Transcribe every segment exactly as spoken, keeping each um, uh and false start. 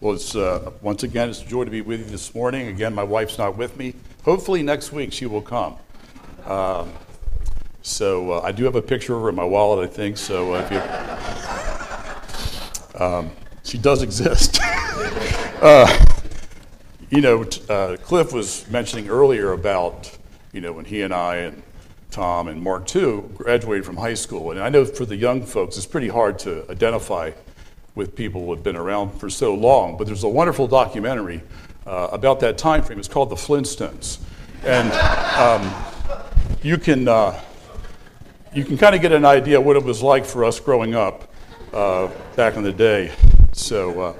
Well, it's, uh, once again, it's a joy to be with you this morning. Again, my wife's not with me. Hopefully next week she will come. Um, so uh, I do have a picture of her in my wallet, I think. So uh, if you, um, she does exist. uh, you know, uh, Cliff was mentioning earlier about, you know, when he and I and Tom and Mark, too, graduated from high school. And I know for the young folks, it's pretty hard to identify with people who have been around for so long, but there's a wonderful documentary uh, about that time frame. It's called The Flintstones, and um, you can uh, you can kind of get an idea what it was like for us growing up uh, back in the day. So uh,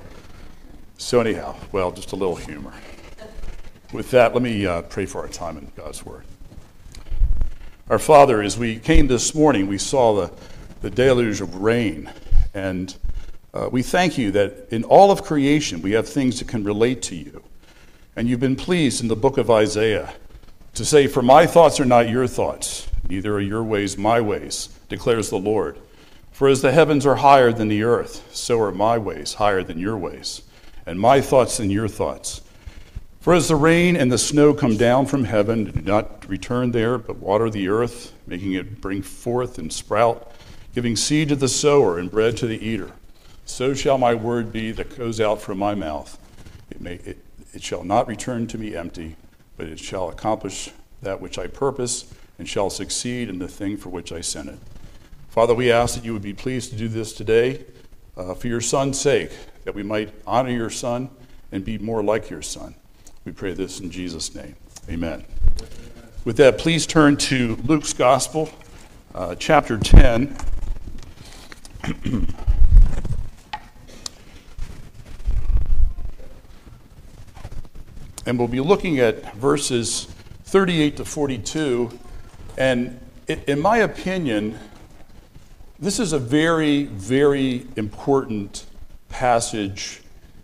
so anyhow, well, just a little humor. With that, let me uh, pray for our time in God's Word. Our Father, as we came this morning, we saw the the deluge of rain, and Uh, we thank you that in all of creation we have things that can relate to you. And you've been pleased in the book of Isaiah to say, "For my thoughts are not your thoughts, neither are your ways my ways, declares the Lord. For as the heavens are higher than the earth, so are my ways higher than your ways, and my thoughts than your thoughts. For as the rain and the snow come down from heaven, do not return there, but water the earth, making it bring forth and sprout, giving seed to the sower and bread to the eater, so shall my word be that goes out from my mouth. It, may, it, it shall not return to me empty, but it shall accomplish that which I purpose and shall succeed in the thing for which I sent it." Father, we ask that you would be pleased to do this today uh, for your son's sake, that we might honor your son and be more like your son. We pray this in Jesus' name. Amen. With that, please turn to Luke's Gospel, uh, chapter ten. And we'll be looking at verses thirty-eight to forty-two. And in my opinion, this is a very, very important passage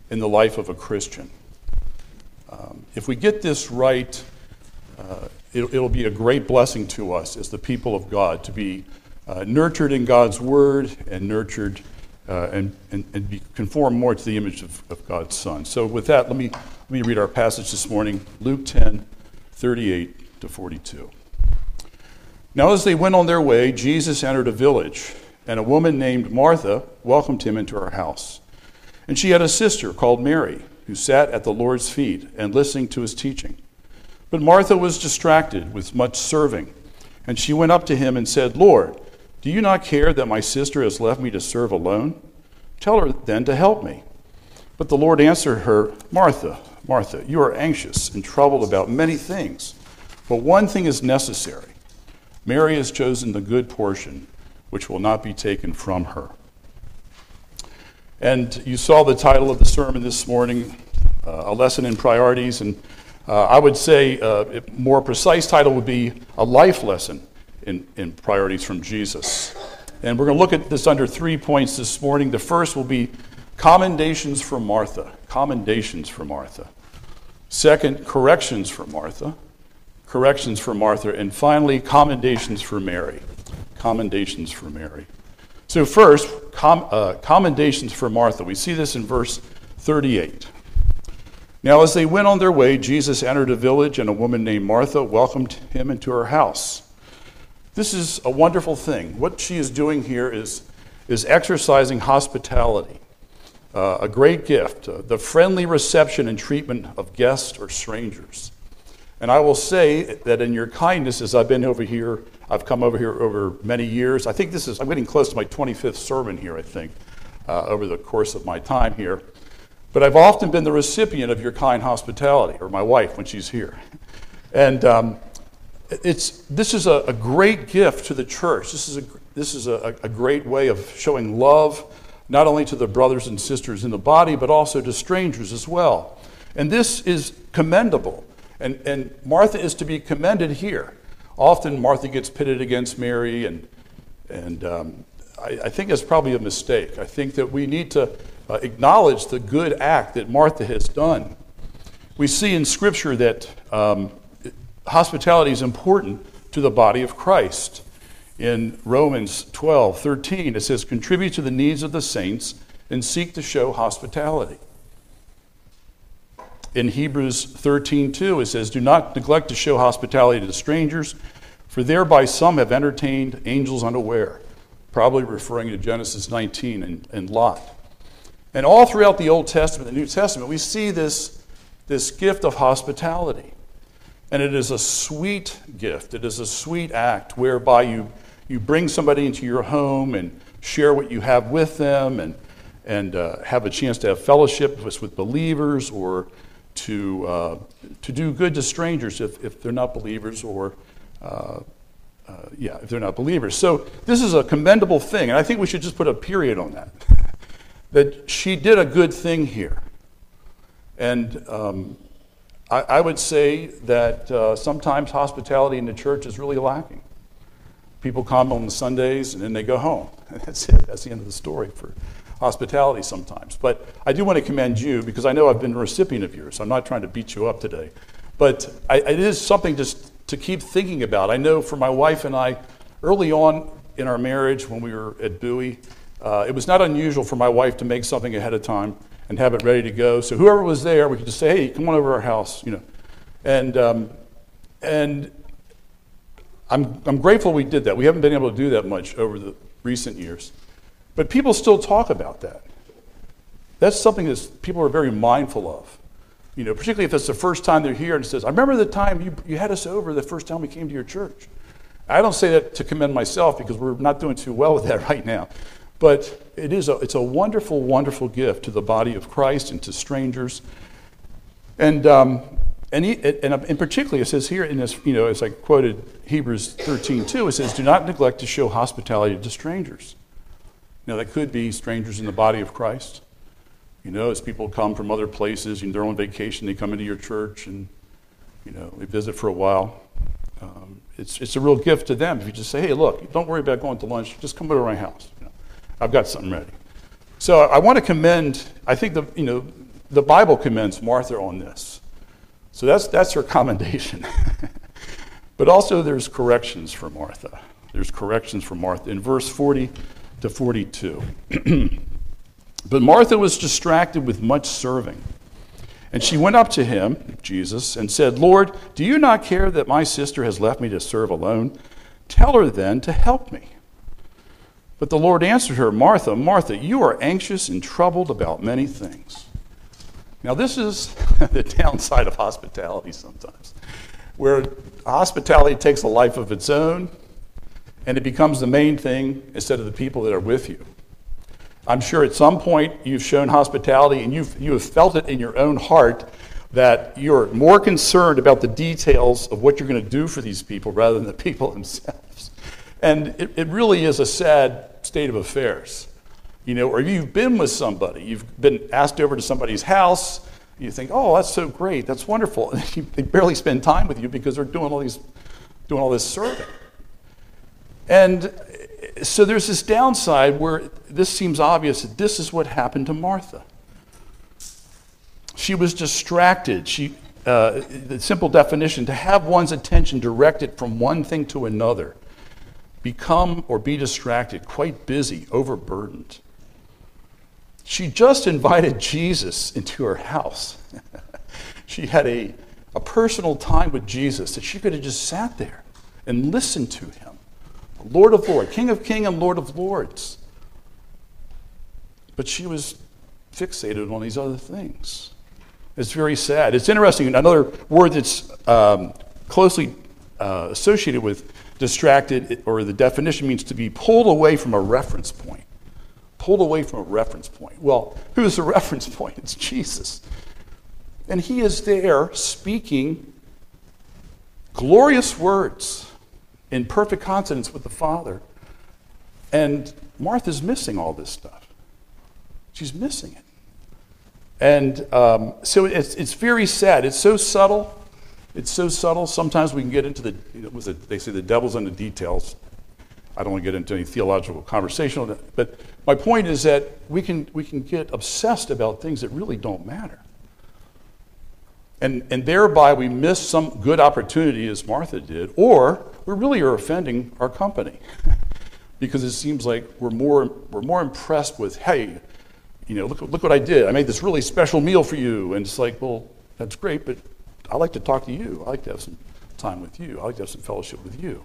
in the life of a Christian. Um, if we get this right, uh, it, it'll be a great blessing to us as the people of God to be uh, nurtured in God's word and nurtured Uh, and, and, and be conformed more to the image of, of God's Son. So with that, let me, let me read our passage this morning, Luke ten, thirty-eight to forty-two. "Now as they went on their way, Jesus entered a village, and a woman named Martha welcomed him into her house. And she had a sister called Mary, who sat at the Lord's feet and listening to his teaching. But Martha was distracted with much serving, and she went up to him and said, 'Lord, do you not care that my sister has left me to serve alone? Tell her then to help me.' But the Lord answered her, 'Martha, Martha, you are anxious and troubled about many things, but one thing is necessary. Mary has chosen the good portion, which will not be taken from her.'" And you saw the title of the sermon this morning, uh, A Lesson in Priorities, and uh, I would say uh, a more precise title would be A Life Lesson In, in priorities from Jesus. And we're going to look at this under three points this morning. The first will be commendations for Martha. Commendations for Martha. Second, corrections for Martha. Corrections for Martha. And finally, commendations for Mary. Commendations for Mary. So first, com, uh, commendations for Martha. We see this in verse thirty-eight. "Now as they went on their way, Jesus entered a village, and a woman named Martha welcomed him into her house." This is a wonderful thing. What she is doing here is, is exercising hospitality, uh, a great gift, uh, the friendly reception and treatment of guests or strangers. And I will say that in your kindness, as I've been over here, I've come over here over many years. I think this is, I'm getting close to my twenty-fifth sermon here, I think, uh, over the course of my time here. But I've often been the recipient of your kind hospitality, or my wife when she's here. And um, It's, this is a, a great gift to the church. This is, a, this is a, a great way of showing love, not only to the brothers and sisters in the body, but also to strangers as well. And this is commendable. And, and Martha is to be commended here. Often Martha gets pitted against Mary, and, and um, I, I think it's probably a mistake. I think that we need to uh, acknowledge the good act that Martha has done. We see in Scripture that Um, hospitality is important to the body of Christ. In Romans twelve thirteen, it says, "Contribute to the needs of the saints and seek to show hospitality." in Hebrews thirteen two, it says, "Do not neglect to show hospitality to strangers, for thereby some have entertained angels unaware." Probably referring to Genesis nineteen and, and Lot. And all throughout the Old Testament, the New Testament, we see this, this gift of hospitality. And it is a sweet gift. It is a sweet act whereby you, you bring somebody into your home and share what you have with them, and, and uh, have a chance to have fellowship with, with believers, or to, uh, to do good to strangers if, if they're not believers, or uh, uh, yeah, if they're not believers. So this is a commendable thing, and I think we should just put a period on that. That she did a good thing here. And um, I, I would say that uh, sometimes hospitality in the church is really lacking. People come on Sundays and then they go home. And that's it. That's the end of the story for hospitality sometimes. But I do want to commend you, because I know I've been a recipient of yours. So I'm not trying to beat you up today. But I, it is something just to keep thinking about. I know for my wife and I, early on in our marriage when we were at Bowie, Uh, it was not unusual for my wife to make something ahead of time and have it ready to go. So whoever was there, we could just say, "Hey, come on over to our house," you know. And um, and I'm I'm grateful we did that. We haven't been able to do that much over the recent years, but people still talk about that. That's something that people are very mindful of, you know. Particularly if it's the first time they're here and it says, "I remember the time you you had us over the first time we came to your church." I don't say that to commend myself, because we're not doing too well with that right now. But it is a, it's a wonderful, wonderful gift to the body of Christ and to strangers. And um, and, he, and and particularly it says here in this, you know, as I quoted Hebrews thirteen two, it says, "Do not neglect to show hospitality to strangers." Now that could be strangers in the body of Christ. You know, as people come from other places, you know, they're on vacation, they come into your church, and you know, they visit for a while. Um, it's it's a real gift to them if you just say, "Hey, look, don't worry about going to lunch. Just come over to my house. I've got something ready." So I want to commend, I think the, you know, the Bible commends Martha on this. So that's that's her commendation. But also there's corrections for Martha. There's corrections for Martha in verse forty to forty-two. "But Martha was distracted with much serving. And she went up to him," Jesus, "and said, 'Lord, do you not care that my sister has left me to serve alone? Tell her then to help me.' But the Lord answered her, 'Martha, Martha, you are anxious and troubled about many things.'" Now this is the downside of hospitality sometimes, where hospitality takes a life of its own and it becomes the main thing instead of the people that are with you. I'm sure at some point you've shown hospitality and you've, you have felt it in your own heart that you're more concerned about the details of what you're going to do for these people rather than the people themselves. And it, it really is a sad state of affairs, you know, or you've been with somebody, you've been asked over to somebody's house, you think, "Oh, that's so great, that's wonderful." And you, they barely spend time with you because they're doing all these, doing all this serving. And so there's this downside where this seems obvious that this is what happened to Martha. She was distracted. She, uh, the simple definition, to have one's attention directed from one thing to another. Become or be distracted, quite busy, overburdened. She just invited Jesus into her house. She had a, a personal time with Jesus that she could have just sat there and listened to him. Lord of Lords, King of Kings and Lord of Lords. But she was fixated on these other things. It's very sad. It's interesting. Another word that's um, closely uh, associated with distracted, or the definition means to be pulled away from a reference point. Pulled away from a reference point. Well, who's the reference point? It's Jesus. And he is there speaking glorious words in perfect consonance with the Father. And Martha's missing all this stuff. She's missing it. And um, so it's, it's very sad. It's so subtle. It's so subtle. Sometimes we can get into the, you know, was it, they say the devil's in the details. I don't want to get into any theological conversation on that. But my point is that we can we can get obsessed about things that really don't matter. And and thereby we miss some good opportunity, as Martha did, or we really are offending our company. Because it seems like we're more we're more impressed with, "Hey, you know, look look what I did. I made this really special meal for you." And it's like, well, That's great, but I like to talk to you. I like to have some time with you. I like to have some fellowship with you.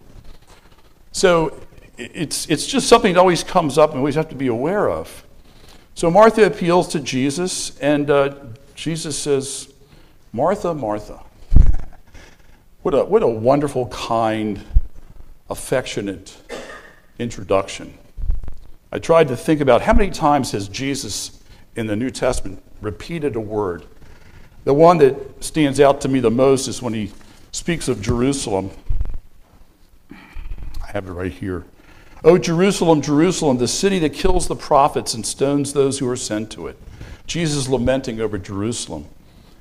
So it's it's just something that always comes up and we always have to be aware of. So Martha appeals to Jesus, and uh, Jesus says, Martha, Martha. What a, what a wonderful, kind, affectionate introduction. I tried to think about how many times has Jesus in the New Testament repeated a word. The one that stands out to me the most is when he speaks of Jerusalem. I have it right here. "O Jerusalem, Jerusalem, the city that kills the prophets and stones those who are sent to it." Jesus lamenting over Jerusalem.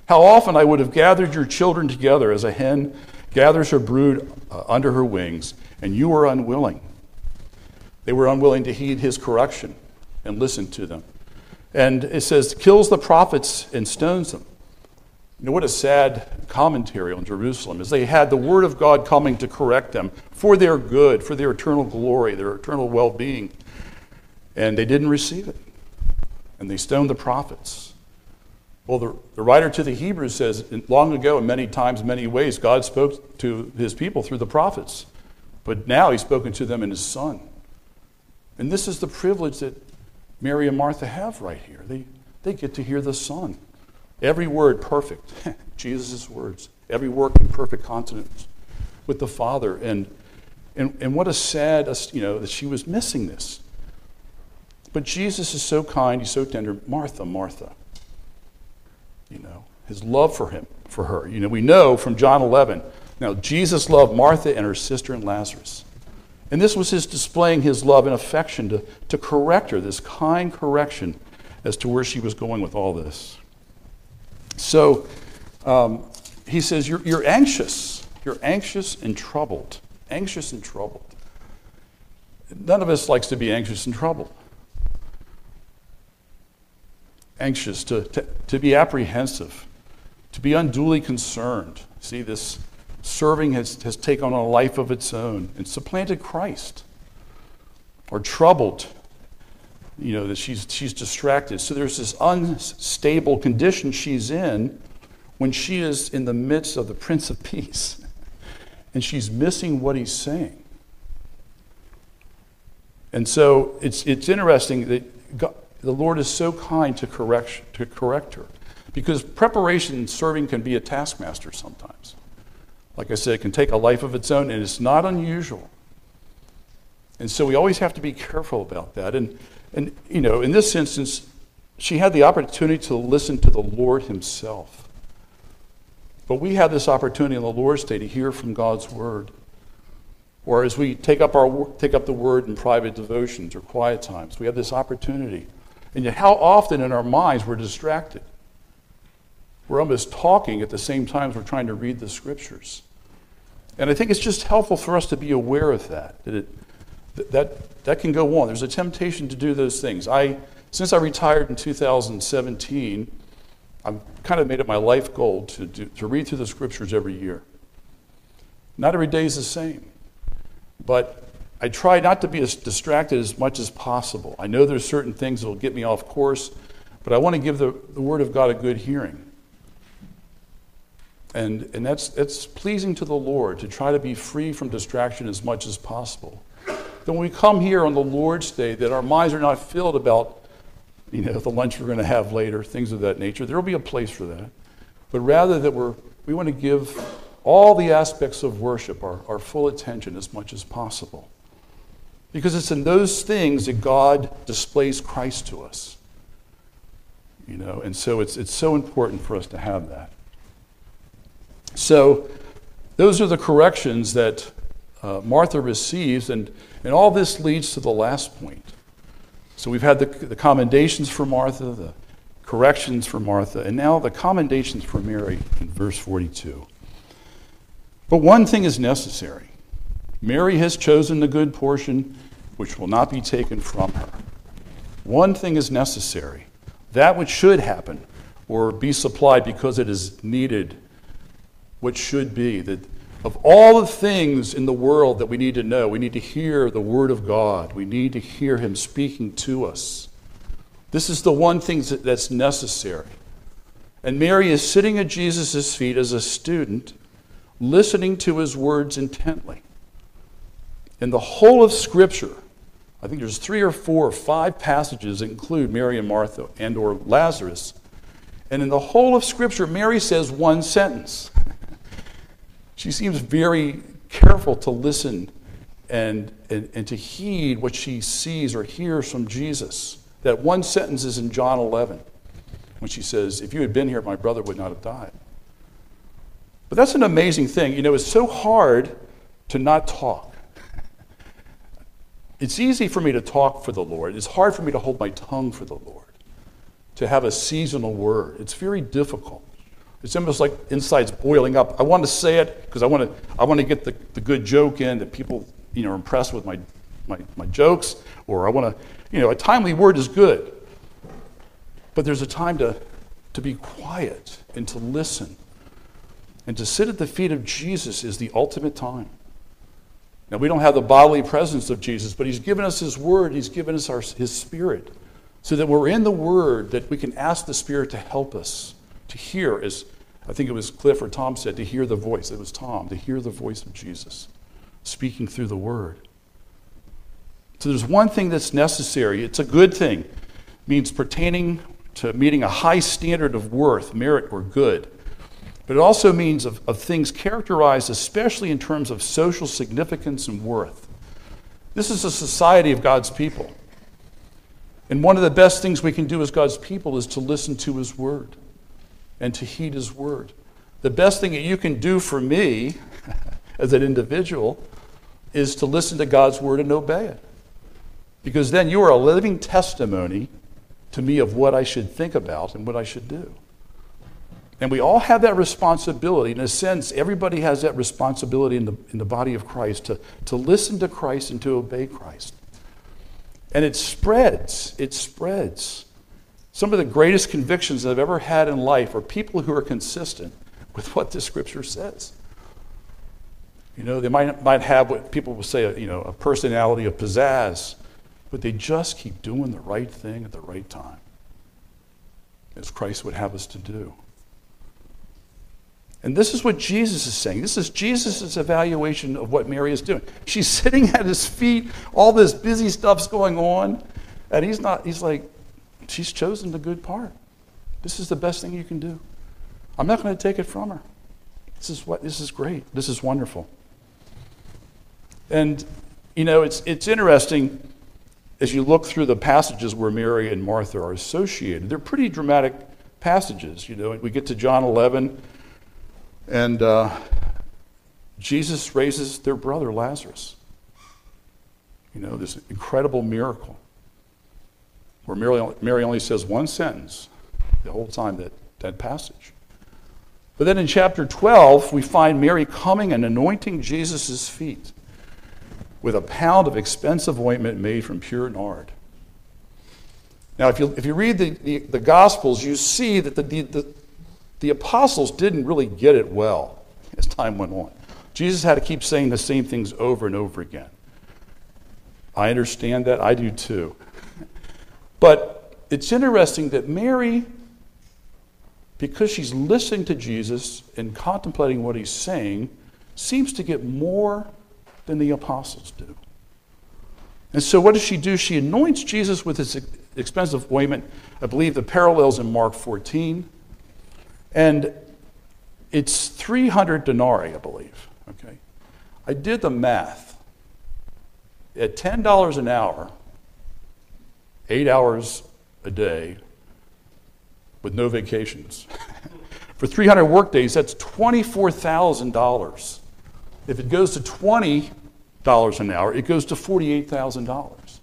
"How often I would have gathered your children together as a hen gathers her brood uh, under her wings, and you were unwilling." They were unwilling to heed his correction and listen to them. And it says, kills the prophets and stones them. You know, what a sad commentary on Jerusalem is they had the word of God coming to correct them for their good, for their eternal glory, their eternal well-being. And they didn't receive it. And they stoned the prophets. Well, the, the writer to the Hebrews says, long ago, in many times, many ways, God spoke to his people through the prophets. But now he's spoken to them in his Son. And this is the privilege that Mary and Martha have right here. They, they get to hear the Son. Every word perfect. Jesus' words. Every work in perfect consonance with the Father. And, and, and what a sad, you know, that she was missing this. But Jesus is so kind. He's so tender. Martha, Martha. You know, his love for him, for her. You know, we know from John eleven, now Jesus loved Martha and her sister and Lazarus. And this was his displaying his love and affection to, to correct her, this kind correction as to where she was going with all this. So um, he says, you're, you're anxious. You're anxious and troubled. Anxious and troubled. None of us likes to be anxious and troubled. Anxious, to, to, to be apprehensive, to be unduly concerned. See, this serving has, has taken on a life of its own and supplanted Christ. Or troubled, you know, that she's, she's distracted. So there's this unstable condition she's in when she is in the midst of the Prince of Peace. And she's missing what he's saying. And so it's, it's interesting that God, the Lord is so kind to correct, to correct her. Because preparation and serving can be a taskmaster sometimes. Like I said, it can take a life of its own, and it's not unusual. And so we always have to be careful about that. And, and you know, in this instance, she had the opportunity to listen to the Lord himself. But we have this opportunity on the Lord's Day to hear from God's word. Or as we take up, our, take up the word in private devotions or quiet times, we have this opportunity. And yet how often in our minds we're distracted. We're almost talking at the same time as we're trying to read the scriptures. And I think it's just helpful for us to be aware of that. That it, that, that can go on. There's a temptation to do those things. I, since I retired in two thousand seventeen, I've kind of made it my life goal to, do, to read through the scriptures every year. Not every day is the same. But I try not to be as distracted as much as possible. I know there's certain things that will get me off course, but I want to give the, the Word of God a good hearing. And, and that's, that's pleasing to the Lord, to try to be free from distraction as much as possible. Then when we come here on the Lord's Day, that our minds are not filled about, you know, the lunch we're going to have later, things of that nature. There will be a place for that. But rather that we're, we want to give all the aspects of worship, our, our full attention as much as possible. Because it's in those things that God displays Christ to us. You know, and so it's, it's so important for us to have that. So those are the corrections that uh, Martha receives, and, and all this leads to the last point. So we've had the, the commendations for Martha, the corrections for Martha, and now the commendations for Mary in verse forty-two. But one thing is necessary. Mary has chosen the good portion, which will not be taken from her. One thing is necessary. That which should happen, or be supplied because it is needed, what should be. That of all the things in the world that we need to know, we need to hear the Word of God. We need to hear him speaking to us. This is the one thing that's necessary. And Mary is sitting at Jesus' feet as a student, listening to his words intently. In the whole of Scripture, I think there's three or four or five passages that include Mary and Martha and or Lazarus. And in the whole of Scripture, Mary says one sentence. She seems very careful to listen and, and, and to heed what she sees or hears from Jesus. That one sentence is in John eleven, when she says, if you had been here, my brother would not have died. But that's an amazing thing. You know, it's so hard to not talk. It's easy for me to talk for the Lord. It's hard for me to hold my tongue for the Lord, to have a seasonal word. It's very difficult. It's almost like inside's boiling up. I want to say it because I want to I want to get the, the good joke in that people, you know, are impressed with my, my, my jokes, or I want to, you know, a timely word is good. But there's a time to, to be quiet and to listen. And to sit at the feet of Jesus is the ultimate time. Now, we don't have the bodily presence of Jesus, but he's given us his word. He's given us our, his Spirit, so that we're in the word, that we can ask the Spirit to help us to hear, as I think it was Cliff or Tom said, to hear the voice. It was Tom, to hear the voice of Jesus speaking through the word. So there's one thing that's necessary. It's a good thing. It means pertaining to meeting a high standard of worth, merit, or good. But it also means of, of things characterized especially in terms of social significance and worth. This is a society of God's people. And one of the best things we can do as God's people is to listen to his word and to heed his word. The best thing that you can do for me as an individual is to listen to God's word and obey it. Because then you are a living testimony to me of what I should think about and what I should do. And we all have that responsibility. In a sense, everybody has that responsibility in the, in the body of Christ to, to listen to Christ and to obey Christ. And it spreads. It spreads. Some of the greatest convictions I've ever had in life are people who are consistent with what the Scripture says. You know, they might, might have what people will say, you know, a personality of pizzazz, but they just keep doing the right thing at the right time, as Christ would have us to do. And this is what Jesus is saying. This is Jesus' evaluation of what Mary is doing. She's sitting at his feet, all this busy stuff's going on, and he's not, he's like, she's chosen the good part. This is the best thing you can do. I'm not going to take it from her. This is what, this is great. This is wonderful. And, you know, it's it's interesting as you look through the passages where Mary and Martha are associated. They're pretty dramatic passages, you know. We get to John eleven, And uh, Jesus raises their brother, Lazarus. You know, this incredible miracle where Mary, Mary only says one sentence the whole time, that, that passage. But then in chapter twelve, we find Mary coming and anointing Jesus' feet with a pound of expensive ointment made from pure nard. Now, if you, if you read the, the, the Gospels, you see that the... the, the The apostles didn't really get it well as time went on. Jesus had to keep saying the same things over and over again. I understand that. I do too. But it's interesting that Mary, because she's listening to Jesus and contemplating what he's saying, seems to get more than the apostles do. And so what does she do? She anoints Jesus with this expensive ointment. I believe the parallel's in Mark fourteen. And it's three hundred denarii, I believe. Okay, I did the math. At ten dollars an hour, eight hours a day, with no vacations, for three hundred workdays, that's twenty-four thousand dollars. If it goes to twenty dollars an hour, it goes to forty-eight thousand dollars.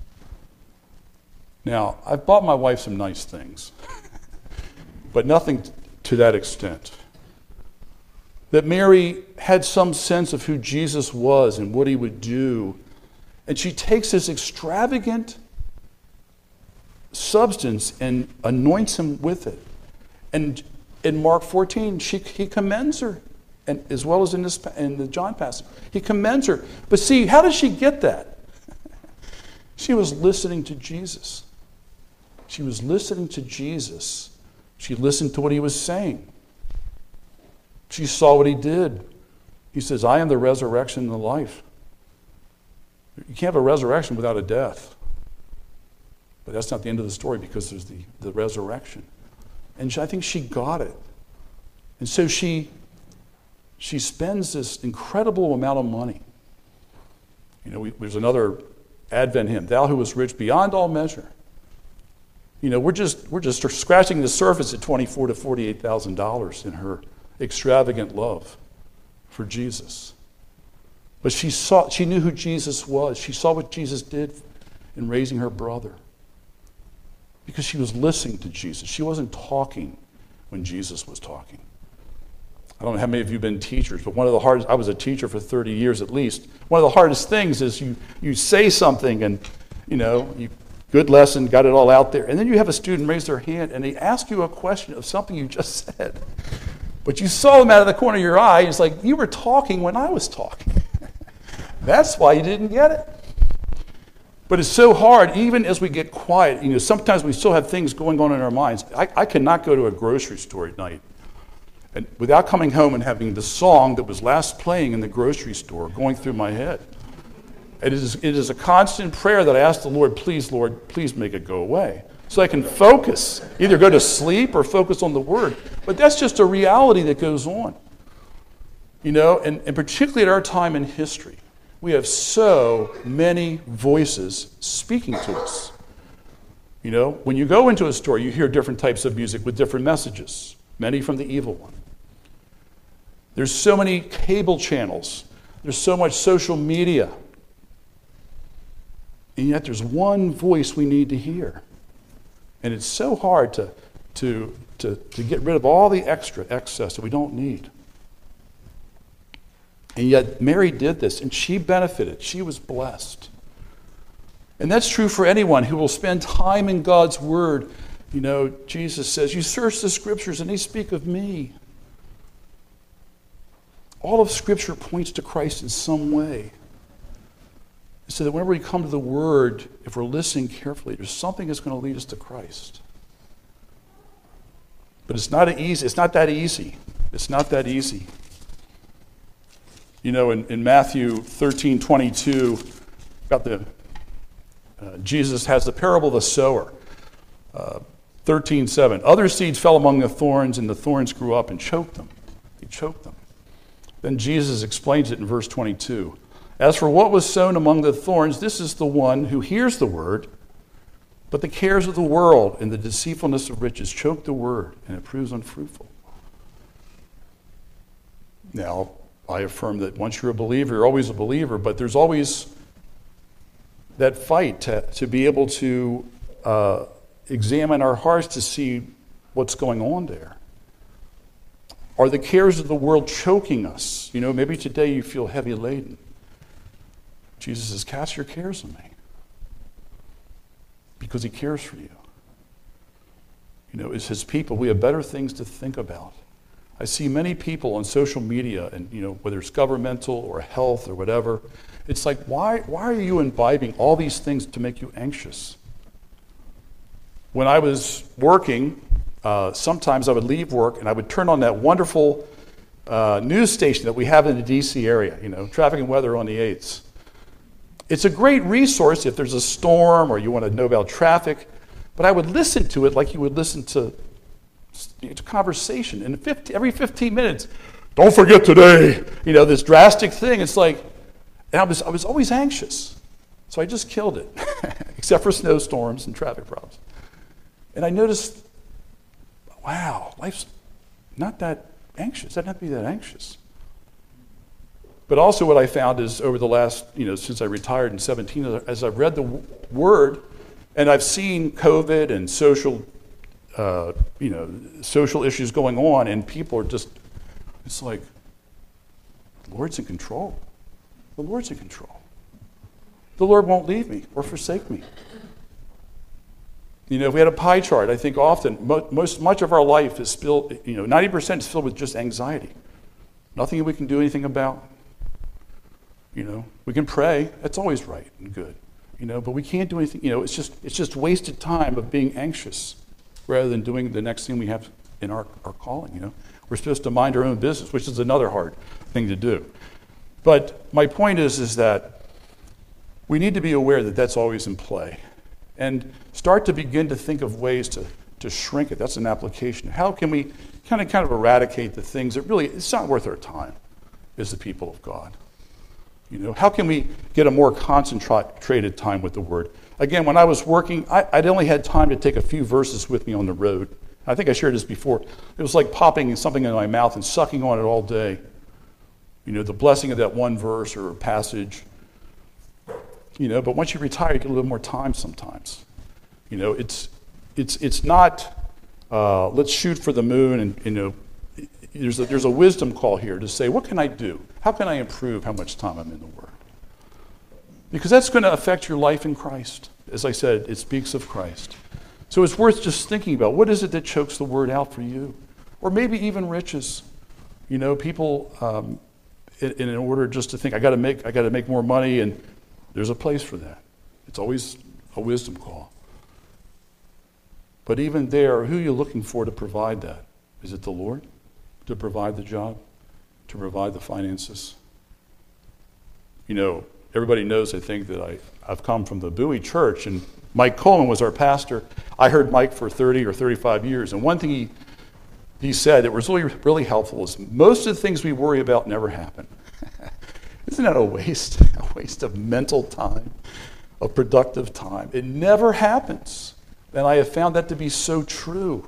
Now, I've bought my wife some nice things, but nothing... T- to that extent. That Mary had some sense of who Jesus was and what he would do. And she takes this extravagant substance and anoints him with it. And in Mark fourteen, she, he commends her, and as well as in, this, in the John passage. He commends her. But see, how does she get that? She was listening to Jesus. She was listening to Jesus She listened to what he was saying. She saw what he did. He says, I am the resurrection and the life. You can't have a resurrection without a death. But that's not the end of the story, because there's the, the resurrection. And I think she got it. And so she, she spends this incredible amount of money. You know, we, there's another Advent hymn, Thou who was rich beyond all measure. You know, we're just we're just scratching the surface at twenty-four thousand dollars to forty-eight thousand dollars in her extravagant love for Jesus. But she saw, she knew who Jesus was. She saw what Jesus did in raising her brother, because she was listening to Jesus. She wasn't talking when Jesus was talking. I don't know how many of you have been teachers, but one of the hardest, I was a teacher for thirty years at least. One of the hardest things is you, you say something and, you know, you, good lesson, got it all out there. And then you have a student raise their hand and they ask you a question of something you just said. But you saw them out of the corner of your eye. It's like, you were talking when I was talking. That's why you didn't get it. But it's so hard, even as we get quiet. You know, sometimes we still have things going on in our minds. I, I cannot go to a grocery store at night and without coming home and having the song that was last playing in the grocery store going through my head. It is, it is a constant prayer that I ask the Lord, please, Lord, please make it go away, so I can focus, either go to sleep or focus on the Word. But that's just a reality that goes on. You know, and, and particularly at our time in history, we have so many voices speaking to us. You know, when you go into a store, you hear different types of music with different messages, many from the evil one. There's so many cable channels. There's so much social media. And yet there's one voice we need to hear. And it's so hard to, to, to, to get rid of all the extra excess that we don't need. And yet Mary did this, and she benefited. She was blessed. And that's true for anyone who will spend time in God's Word. You know, Jesus says, you search the Scriptures, and they speak of me. All of Scripture points to Christ in some way. So that whenever we come to the Word, if we're listening carefully, there's something that's going to lead us to Christ. But it's not easy. It's not that easy. It's not that easy. You know, in, in Matthew thirteen twenty-two, about the uh, Jesus has the parable of the sower. Uh, thirteen seven. Other seeds fell among the thorns, and the thorns grew up and choked them. They choked them. Then Jesus explains it in verse twenty-two. As for what was sown among the thorns, this is the one who hears the word, but the cares of the world and the deceitfulness of riches choke the word, and it proves unfruitful. Now, I affirm that once you're a believer, you're always a believer, but there's always that fight to, to be able to uh, examine our hearts to see what's going on there. Are the cares of the world choking us? You know, maybe today you feel heavy laden. Jesus says, cast your cares on me, because he cares for you. You know, as his people, we have better things to think about. I see many people on social media, and you know, whether it's governmental or health or whatever, it's like, why, why are you imbibing all these things to make you anxious? When I was working, uh, sometimes I would leave work and I would turn on that wonderful uh, news station that we have in the D C area, you know, Traffic and Weather on the eights. It's a great resource if there's a storm or you want to know about traffic, but I would listen to it like you would listen to, you know, to conversation. And fifty, every fifteen minutes, don't forget today, you know, this drastic thing. It's like, and I was, I was always anxious, so I just killed it, except for snowstorms and traffic problems. And I noticed, wow, life's not that anxious. I'd not be that anxious. But also what I found is over the last, you know, since I retired in seventeen, as I've read the Word, and I've seen COVID and social, uh, you know, social issues going on, and people are just, it's like, the Lord's in control. The Lord's in control. The Lord won't leave me or forsake me. You know, if we had a pie chart, I think often, most much of our life is filled, you know, ninety percent is filled with just anxiety. Nothing we can do anything about. You know, we can pray. That's always right and good. You know, but we can't do anything. You know, it's just it's just wasted time of being anxious. rather than doing the next thing we have in our, our calling, you know. We're supposed to mind our own business, which is another hard thing to do. But my point is, is that we need to be aware that that's always in play and start to begin to think of ways to, to shrink it. That's an application. How can we kind of kind of eradicate the things that really, it's not worth our time as the people of God? You know, how can we get a more concentrated time with the Word? Again, when I was working, I, I'd only had time to take a few verses with me on the road. I think I shared this before. It was like popping something into my mouth and sucking on it all day. You know, the blessing of that one verse or passage. You know, but once you retire, you get a little more time sometimes. You know, it's it's it's not uh, let's shoot for the moon and, you know, there's a, there's a wisdom call here to say, what can I do? How can I improve how much time I'm in the Word? Because that's going to affect your life in Christ. As I said, it speaks of Christ. So it's worth just thinking about, what is it that chokes the Word out for you? Or maybe even riches. You know, people, um, in, in order just to think, I got to make, I got to make more money, and there's a place for that. It's always a wisdom call. But even there, who are you looking for to provide that? Is it the Lord? To provide the job? To provide the finances? You know, everybody knows, I think, that I, I've come from the Bowie church, and Mike Coleman was our pastor. I heard Mike for thirty or thirty-five years, and one thing he, he said that was really, really helpful is, most of the things we worry about never happen. Isn't that a waste? A waste of mental time, of productive time. It never happens, and I have found that to be so true.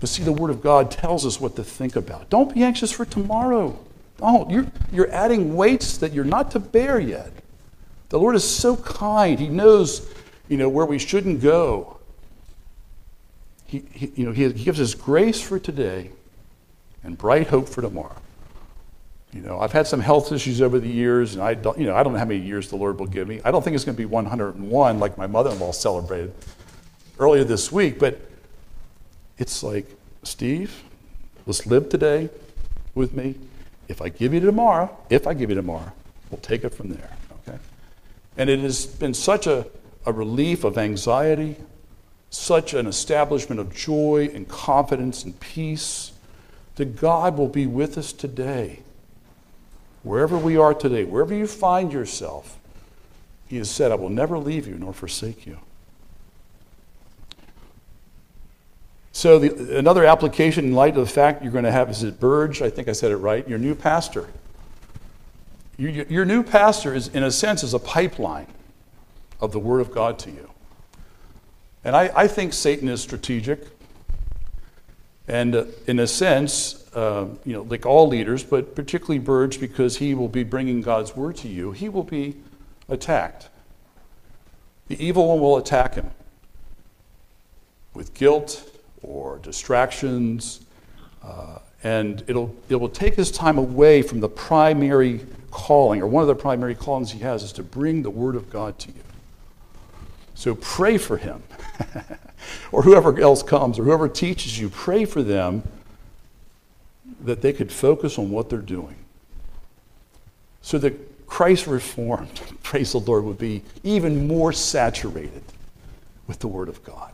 But see, the Word of God tells us what to think about. Don't be anxious for tomorrow. Don't. You're, you're adding weights that you're not to bear yet. The Lord is so kind. He knows, you know, where we shouldn't go. He, he you know, he gives us grace for today and bright hope for tomorrow. You know, I've had some health issues over the years, and I don't, you know, I don't know how many years the Lord will give me. I don't think it's going to be one hundred and one like my mother-in-law celebrated earlier this week, but it's like, Steve, let's live today with me. If I give you tomorrow, if I give you tomorrow, we'll take it from there, okay? And it has been such a, a relief of anxiety, such an establishment of joy and confidence and peace, that God will be with us today. Wherever we are today, wherever you find yourself, He has said, I will never leave you nor forsake you. So the, another application in light of the fact you're going to have is at Burge, I think I said it right, your new pastor. Your, your, your new pastor is, in a sense, is a pipeline of the Word of God to you. And I, I think Satan is strategic. And uh, in a sense, uh, you know, like all leaders, but particularly Burge, because he will be bringing God's Word to you, he will be attacked. The evil one will attack him with guilt, or distractions, uh, and it'll it will take his time away from the primary calling, or one of the primary callings he has is to bring the Word of God to you. So pray for him, or whoever else comes, or whoever teaches you, pray for them that they could focus on what they're doing. So that Christ reformed, praise the Lord, would be even more saturated with the Word of God.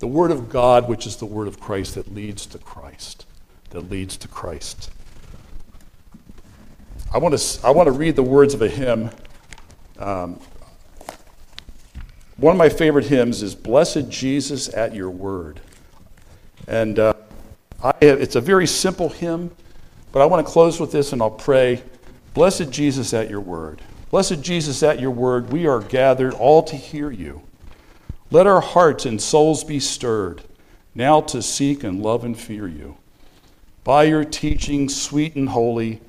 The Word of God, which is the Word of Christ, that leads to Christ, that leads to Christ. I want to I want to read the words of a hymn. Um, one of my favorite hymns is "Blessed Jesus at Your Word," and uh, I have, it's a very simple hymn, but I want to close with this, and I'll pray. Blessed Jesus at Your Word, blessed Jesus at Your Word, we are gathered all to hear You. Let our hearts and souls be stirred, now to seek and love and fear You. By Your teaching, sweet and holy,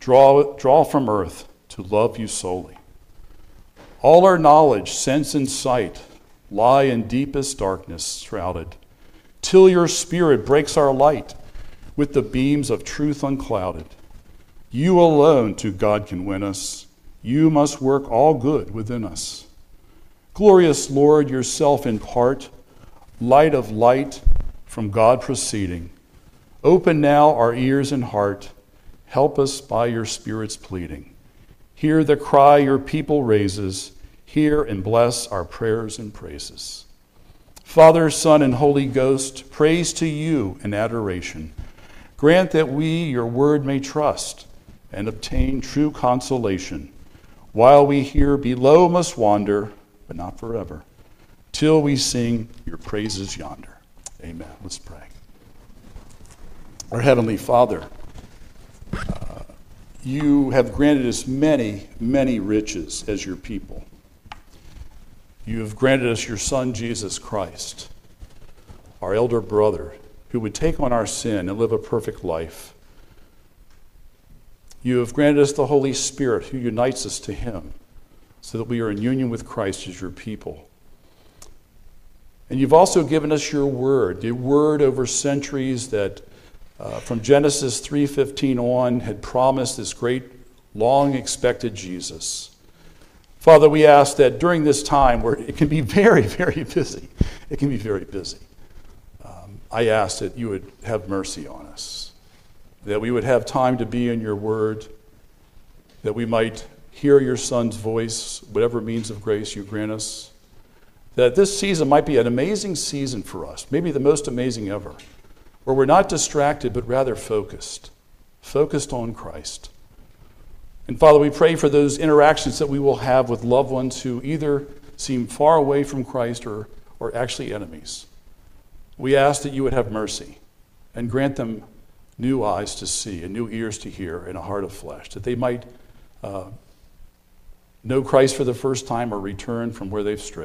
draw, draw from earth to love You solely. All our knowledge, sense, and sight lie in deepest darkness shrouded, till Your Spirit breaks our light with the beams of truth unclouded. You alone to God can win us. You must work all good within us. Glorious Lord, Yourself impart, light of light from God proceeding. Open now our ears and heart, help us by Your Spirit's pleading. Hear the cry Your people raises, hear and bless our prayers and praises. Father, Son, and Holy Ghost, praise to you in adoration. Grant that we your word may trust and obtain true consolation, while we here below must wander, but not forever, till we sing your praises yonder. Amen. Let's pray. Our Heavenly Father, uh, you have granted us many, many riches as your people. You have granted us your Son, Jesus Christ, our elder brother, who would take on our sin and live a perfect life. You have granted us the Holy Spirit, who unites us to him, so that we are in union with Christ as your people. And you've also given us your word, the word over centuries that uh, from Genesis three fifteen on had promised this great, long-expected Jesus. Father, we ask that during this time where it can be very, very busy, it can be very busy, um, I ask that you would have mercy on us, that we would have time to be in your word, that we might hear your Son's voice, whatever means of grace you grant us, that this season might be an amazing season for us, maybe the most amazing ever, where we're not distracted but rather focused, focused on Christ. And Father, we pray for those interactions that we will have with loved ones who either seem far away from Christ or, or actually enemies. We ask that you would have mercy and grant them new eyes to see and new ears to hear and a heart of flesh, that they might uh, know Christ for the first time or return from where they've strayed.